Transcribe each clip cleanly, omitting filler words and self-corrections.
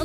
A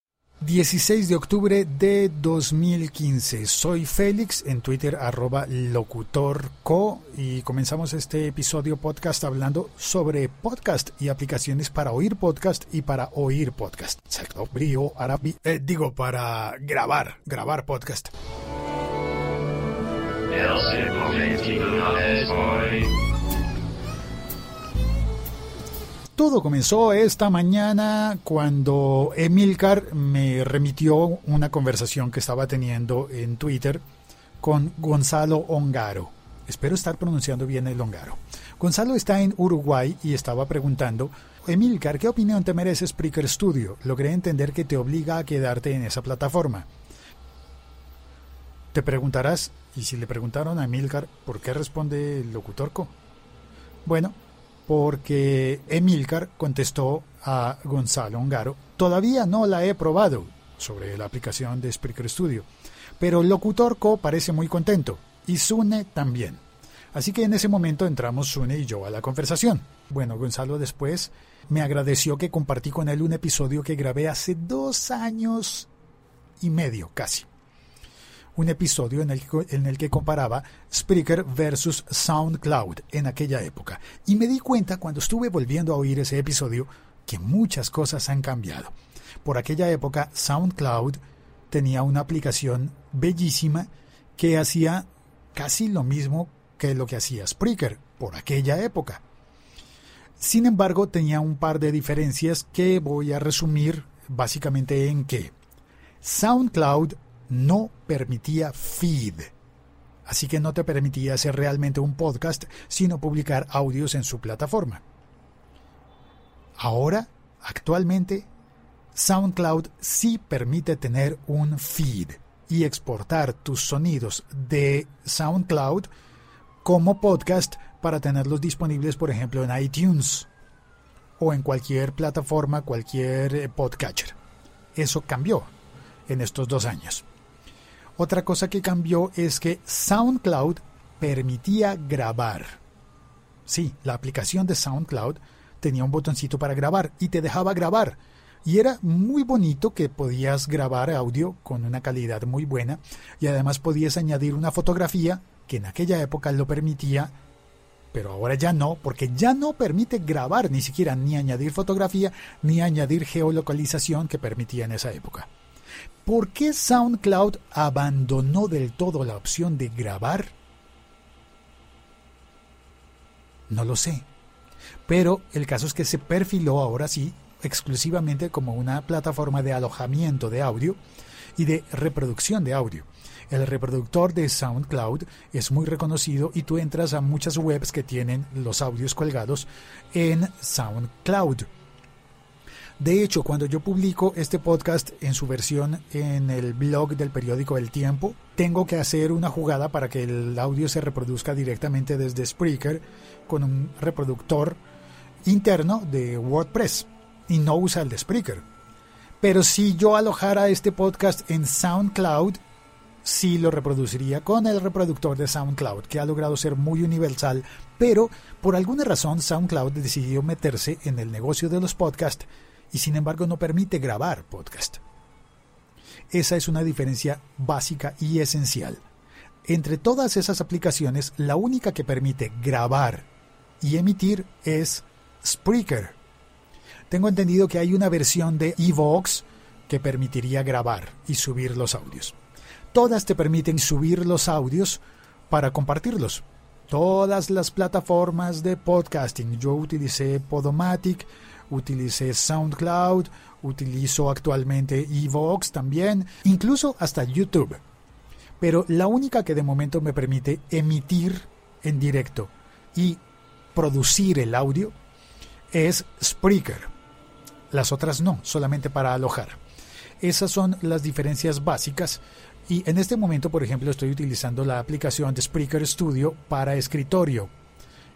16 de octubre de 2015. Soy Félix, en Twitter @Locutor.co, y comenzamos este episodio podcast hablando sobre podcast y aplicaciones para oír podcast y para oír podcast. Exacto, para grabar podcast. Todo comenzó esta mañana cuando Emilcar me remitió una conversación que estaba teniendo en Twitter con Gonzalo Ongaro. Espero estar pronunciando bien el Ongaro. Gonzalo está en Uruguay y estaba preguntando: Emilcar, ¿qué opinión te merece Spreaker Studio? Logré entender que te obliga a quedarte en esa plataforma. Te preguntarás, y si le preguntaron a Emilcar, ¿por qué responde el Locutor.co? Bueno, porque Emilcar contestó a Gonzalo Ongaro: todavía no la he probado, sobre la aplicación de Spreaker Studio, pero Locutor.co parece muy contento, y Sune también. Así que en ese momento entramos Sune y yo a la conversación. Bueno, Gonzalo después me agradeció que compartí con él un episodio que grabé hace 2 años y medio casi. Un episodio en el que comparaba Spreaker versus SoundCloud en aquella época. Y me di cuenta cuando estuve volviendo a oír ese episodio que muchas cosas han cambiado. Por aquella época SoundCloud tenía una aplicación bellísima que hacía casi lo mismo que lo que hacía Spreaker por aquella época. Sin embargo, tenía un par de diferencias que voy a resumir básicamente en que SoundCloud no permitía feed, así que no te permitía hacer realmente un podcast, sino publicar audios en su plataforma. Ahora, actualmente, SoundCloud sí permite tener un feed y exportar tus sonidos de SoundCloud como podcast para tenerlos disponibles, por ejemplo, en iTunes o en cualquier plataforma, cualquier podcatcher. Eso cambió en estos 2 años. Otra cosa que cambió es que SoundCloud permitía grabar. Sí, la aplicación de SoundCloud tenía un botoncito para grabar y te dejaba grabar. Y era muy bonito que podías grabar audio con una calidad muy buena y además podías añadir una fotografía, que en aquella época lo permitía, pero ahora ya no, porque ya no permite grabar ni siquiera, ni añadir fotografía, ni añadir geolocalización que permitía en esa época. ¿Por qué SoundCloud abandonó del todo la opción de grabar? No lo sé, pero el caso es que se perfiló ahora sí exclusivamente como una plataforma de alojamiento de audio y de reproducción de audio. El reproductor de SoundCloud es muy reconocido y tú entras a muchas webs que tienen los audios colgados en SoundCloud. De hecho, cuando yo publico este podcast en su versión en el blog del periódico El Tiempo, tengo que hacer una jugada para que el audio se reproduzca directamente desde Spreaker con un reproductor interno de WordPress y no usa el de Spreaker. Pero si yo alojara este podcast en SoundCloud, sí lo reproduciría con el reproductor de SoundCloud, que ha logrado ser muy universal, pero por alguna razón SoundCloud decidió meterse en el negocio de los podcasts y sin embargo no permite grabar podcast. Esa es una diferencia básica y esencial. Entre todas esas aplicaciones, la única que permite grabar y emitir es Spreaker. Tengo entendido que hay una versión de iVoox que permitiría grabar y subir los audios. Todas te permiten subir los audios para compartirlos. Todas las plataformas de podcasting. Yo utilicé Podomatic, utilicé SoundCloud, utilizo actualmente iVoox también, incluso hasta YouTube. Pero la única que de momento me permite emitir en directo y producir el audio es Spreaker. Las otras no, solamente para alojar. Esas son las diferencias básicas. Y en este momento, por ejemplo, estoy utilizando la aplicación de Spreaker Studio para escritorio.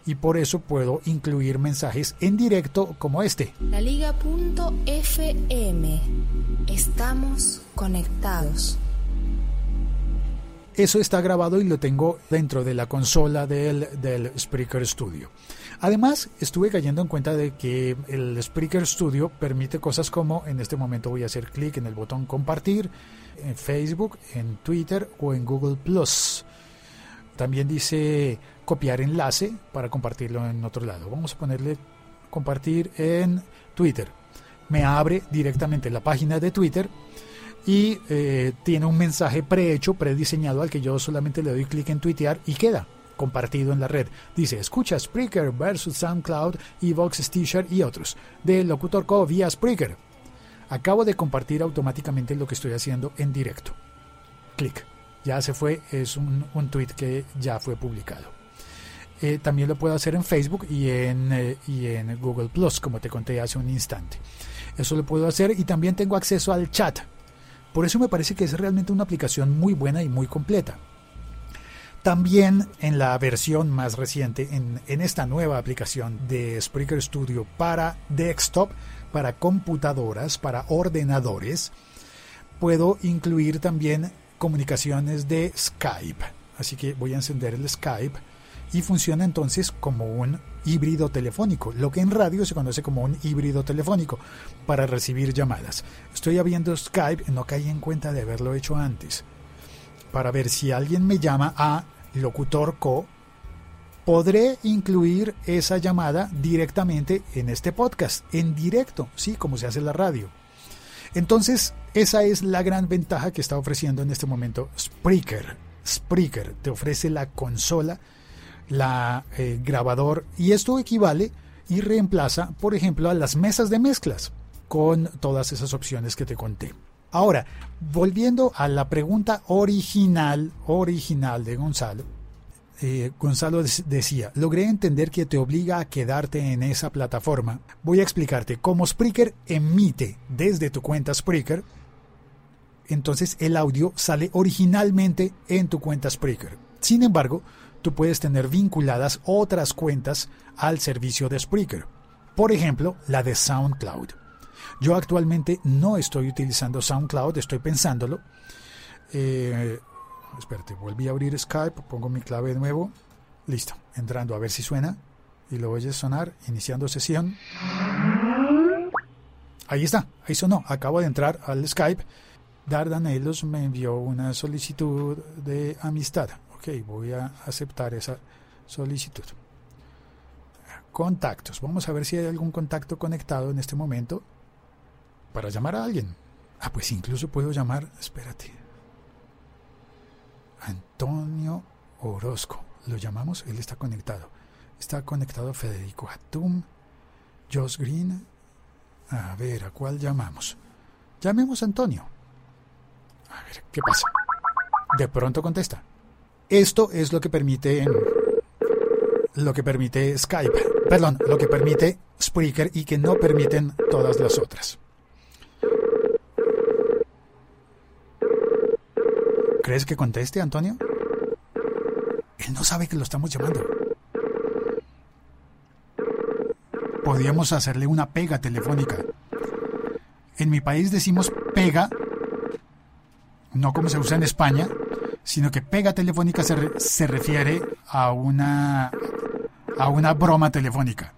Y por eso puedo incluir mensajes en directo como este. LaLiga.fm. Estamos conectados. Eso está grabado y lo tengo dentro de la consola del Spreaker Studio. Además, estuve cayendo en cuenta de que el Spreaker Studio permite cosas como, en este momento voy a hacer clic en el botón compartir, en Facebook, en Twitter o en Google+. También dice copiar enlace para compartirlo en otro lado. Vamos a ponerle compartir en Twitter. Me abre directamente la página de Twitter. Y tiene un mensaje prehecho, prediseñado, al que yo solamente le doy clic en tuitear y queda compartido en la red. Dice, escucha Spreaker versus SoundCloud, iVoox, Stitcher y otros, de Locutor.co vía Spreaker. Acabo de compartir automáticamente lo que estoy haciendo en directo. Clic. Ya se fue, es un tweet que ya fue publicado. También lo puedo hacer en Facebook y en Google+, como te conté hace un instante. Eso lo puedo hacer y también tengo acceso al chat. Por eso me parece que es realmente una aplicación muy buena y muy completa. También en la versión más reciente, en esta nueva aplicación de Spreaker Studio para desktop, para computadoras, para ordenadores, puedo incluir también comunicaciones de Skype. Así que voy a encender el Skype y funciona entonces como un híbrido telefónico, lo que en radio se conoce como un híbrido telefónico, para recibir llamadas. Estoy abriendo Skype, no caí en cuenta de haberlo hecho antes, para ver si alguien me llama a Locutor.co, podré incluir esa llamada directamente en este podcast, en directo, sí, como se hace en la radio. Entonces, esa es la gran ventaja que está ofreciendo en este momento Spreaker. Spreaker te ofrece la consola, la grabador, y esto equivale y reemplaza, por ejemplo, a las mesas de mezclas con todas esas opciones que te conté. Ahora, volviendo a la pregunta original de Gonzalo. Gonzalo decía, logré entender que te obliga a quedarte en esa plataforma. Voy a explicarte cómo Spreaker emite desde tu cuenta Spreaker. Entonces el audio sale originalmente en tu cuenta Spreaker. Sin embargo, tú puedes tener vinculadas otras cuentas al servicio de Spreaker. Por ejemplo, la de SoundCloud. Yo actualmente no estoy utilizando SoundCloud, estoy pensándolo. Espérate, volví a abrir Skype, pongo mi clave de nuevo. Listo, entrando a ver si suena. Y lo oyes sonar, iniciando sesión. Ahí está, ahí sonó. Acabo de entrar al Skype. Dardanelos me envió una solicitud de amistad. Ok, voy a aceptar esa solicitud. Contactos. Vamos a ver si hay algún contacto conectado en este momento para llamar a alguien. Ah, pues incluso puedo llamar, espérate. Antonio Orozco. Lo llamamos, él está conectado. Está conectado Federico Atum, Josh Green. A ver, ¿a cuál llamamos? Llamemos a Antonio. A ver, ¿qué pasa? De pronto contesta. Esto es lo que permite Skype, perdón, lo que permite Spreaker y que no permiten todas las otras. ¿Crees que conteste, Antonio? Él no sabe que lo estamos llamando. Podríamos hacerle una pega telefónica. En mi país decimos pega, no como se usa en España, sino que pega telefónica se refiere a una broma telefónica.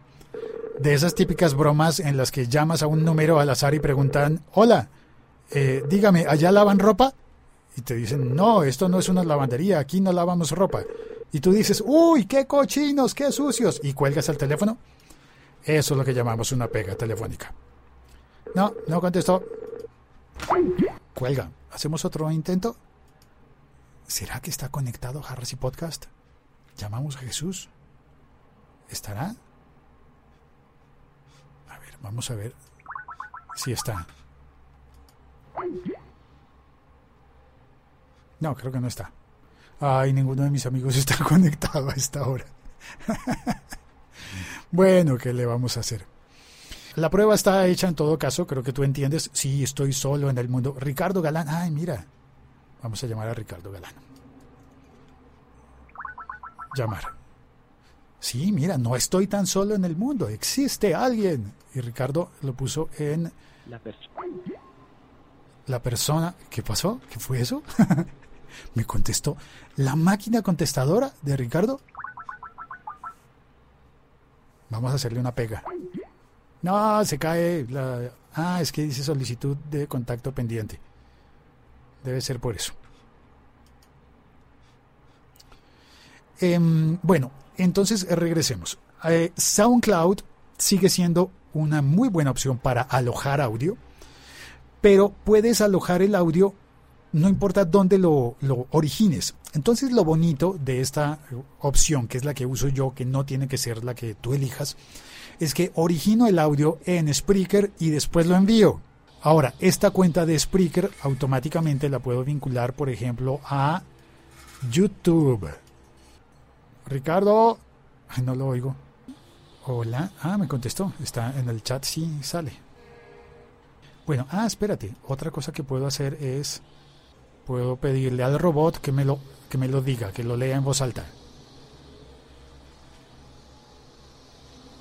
De esas típicas bromas en las que llamas a un número al azar y preguntan, hola, dígame, ¿allá lavan ropa? Y te dicen, no, esto no es una lavandería, aquí no lavamos ropa. Y tú dices, uy, qué cochinos, qué sucios, y cuelgas el teléfono. Eso es lo que llamamos una pega telefónica. No, no contestó. Cuelga. ¿Hacemos otro intento? ¿Será que está conectado Harris y Podcast? ¿Llamamos a Jesús? ¿Estará? A ver, vamos a ver si está. No, creo que no está. Ay, ninguno de mis amigos está conectado a esta hora. Bueno, ¿qué le vamos a hacer? La prueba está hecha en todo caso, creo que tú entiendes. Sí, estoy solo en el mundo. Ricardo Galán, ay, mira. Vamos a llamar a Ricardo Galán. Llamar. Sí, mira, no estoy tan solo en el mundo. Existe alguien. Y Ricardo lo puso en... La persona... ¿Qué pasó? ¿Qué fue eso? Me contestó. ¿La máquina contestadora de Ricardo? Vamos a hacerle una pega. No, se cae. Ah, es que dice solicitud de contacto pendiente. Debe ser por eso. Bueno, entonces regresemos. SoundCloud sigue siendo una muy buena opción para alojar audio, pero puedes alojar el audio no importa dónde lo origines. Entonces lo bonito de esta opción, que es la que uso yo, que no tiene que ser la que tú elijas, es que origino el audio en Spreaker y después lo envío. Ahora, esta cuenta de Spreaker automáticamente la puedo vincular, por ejemplo, a YouTube. Ricardo, ay, no lo oigo. Hola, ah, me contestó, está en el chat, sí, sale. Bueno, ah, espérate, otra cosa que puedo hacer es... Puedo pedirle al robot que me lo diga, que lo lea en voz alta.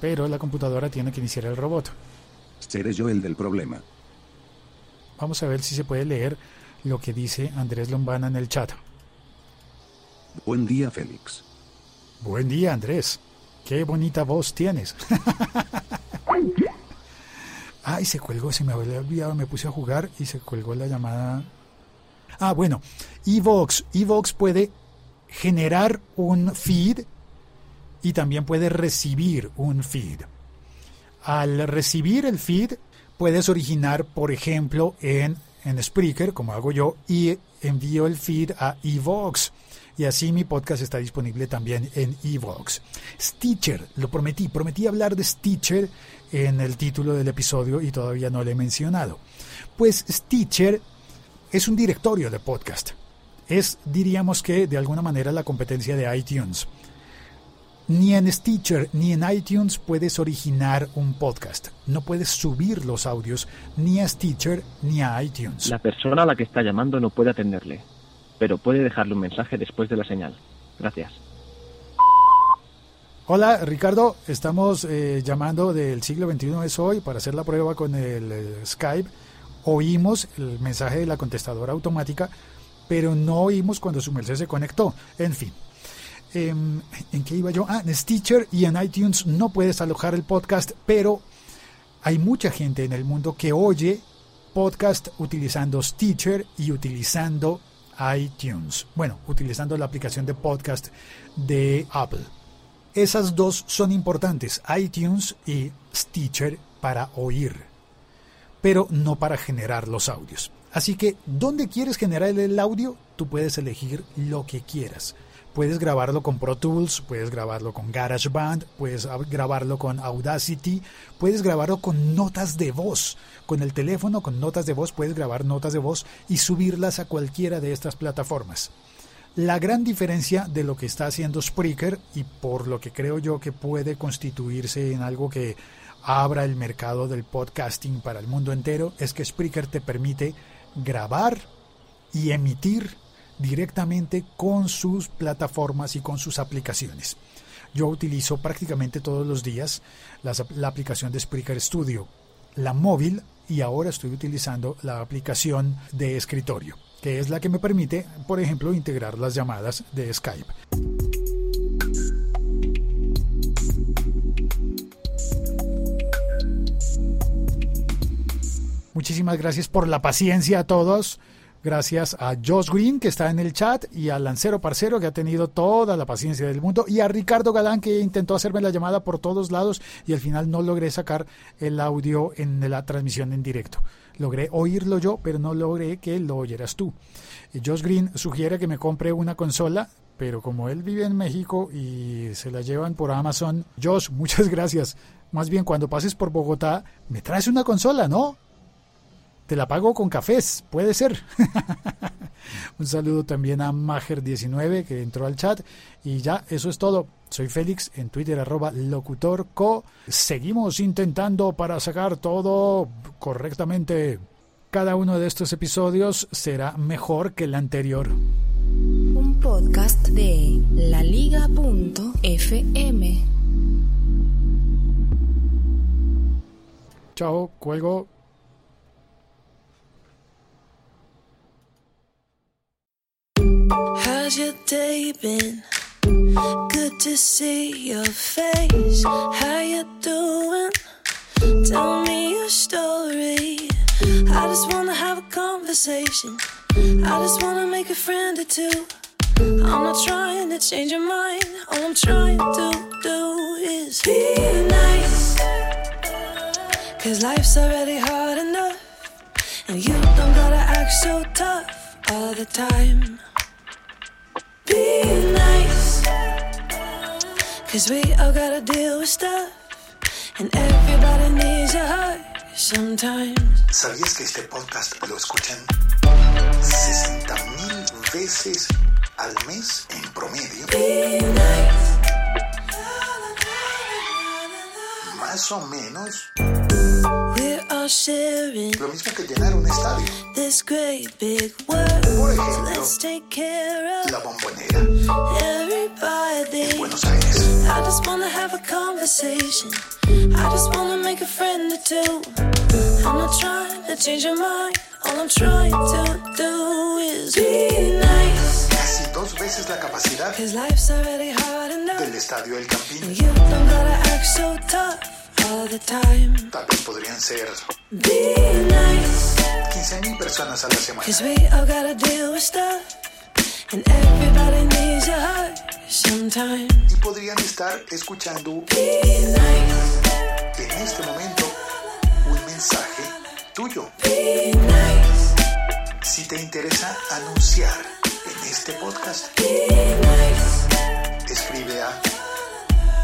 Pero la computadora tiene que iniciar el robot. Seré yo el del problema. Vamos a ver si se puede leer lo que dice Andrés Lombana en el chat. Buen día, Félix. Buen día, Andrés. Qué bonita voz tienes. Ay, se colgó, se me había olvidado, me puse a jugar y se colgó la llamada... Ah, bueno, iVoox puede generar un feed y también puede recibir un feed. Al recibir el feed, puedes originar, por ejemplo, en Spreaker, como hago yo, y envío el feed a iVoox. Y así mi podcast está disponible también en iVoox. Stitcher, lo prometí hablar de Stitcher en el título del episodio y todavía no lo he mencionado. Pues Stitcher... es un directorio de podcast. Es, diríamos que, de alguna manera, la competencia de iTunes. Ni en Stitcher ni en iTunes puedes originar un podcast. No puedes subir los audios ni a Stitcher ni a iTunes. La persona a la que está llamando no puede atenderle, pero puede dejarle un mensaje después de la señal. Gracias. Hola, Ricardo. Estamos llamando del siglo XXI es hoy para hacer la prueba con el Skype. Oímos el mensaje de la contestadora automática, pero no oímos cuando su merced se conectó. En fin, ¿en qué iba yo? Ah, en Stitcher y en iTunes no puedes alojar el podcast, pero hay mucha gente en el mundo que oye podcast utilizando Stitcher y utilizando iTunes. Bueno, utilizando la aplicación de podcast de Apple. Esas dos son importantes, iTunes y Stitcher, para oír, pero no para generar los audios. Así que, ¿dónde quieres generar el audio? Tú puedes elegir lo que quieras. Puedes grabarlo con Pro Tools, puedes grabarlo con GarageBand, puedes grabarlo con Audacity, puedes grabarlo con notas de voz. Con el teléfono, con notas de voz, puedes grabar notas de voz y subirlas a cualquiera de estas plataformas. La gran diferencia de lo que está haciendo Spreaker, y por lo que creo yo que puede constituirse en algo que abra el mercado del podcasting para el mundo entero, es que Spreaker te permite grabar y emitir directamente con sus plataformas y con sus aplicaciones. Yo utilizo prácticamente todos los días la aplicación de Spreaker Studio, la móvil, y ahora estoy utilizando la aplicación de escritorio, que es la que me permite, por ejemplo, integrar las llamadas de Skype. Muchísimas gracias por la paciencia a todos. Gracias a Josh Green, que está en el chat, y al Lancero Parcero, que ha tenido toda la paciencia del mundo, y a Ricardo Galán, que intentó hacerme la llamada por todos lados y al final no logré sacar el audio en la transmisión en directo. Logré oírlo yo, pero no logré que lo oyeras tú. Josh Green sugiere que me compre una consola, pero como él vive en México y se la llevan por Amazon, Josh, muchas gracias. Más bien, cuando pases por Bogotá, me traes una consola, ¿no? Te la pago con cafés, puede ser. Un saludo también a Majer19, que entró al chat. Y ya, eso es todo. Soy Félix, en Twitter, @Locutor.co. Seguimos intentando para sacar todo correctamente. Cada uno de estos episodios será mejor que el anterior. Un podcast de LaLiga.fm. Chao, cuelgo. How's your day been? Good to see your face. How you doing? Tell me your story. I just wanna have a conversation. I just wanna make a friend or two. I'm not trying to change your mind. All I'm trying to do is be nice, 'cause life's already hard enough, and you don't gotta act so tough all the time. Be nice, 'cause we all gotta deal with stuff, and everybody needs a hug sometimes. ¿Sabías que este podcast lo escuchan 60,000 veces al mes en promedio? Be nice. Más o menos lo mismo que llenar un estadio. This great big world. Por ejemplo, let's take care of La Bombonera en Buenos Aires. I just wanna have a conversation. I just wanna make a friend or two. I'm not trying to change your mind. All I'm trying to do is be nice. Casi 2 veces la capacidad del estadio El Campín. You don't gotta act so tough all the time. Tal vez podrían ser 15,000 personas a la semana. 'Cause we all gotta deal with stuff, and everybody needs a hug sometimes. Y podrían estar escuchando en este momento un mensaje tuyo. Si te interesa anunciar en este podcast, escribe a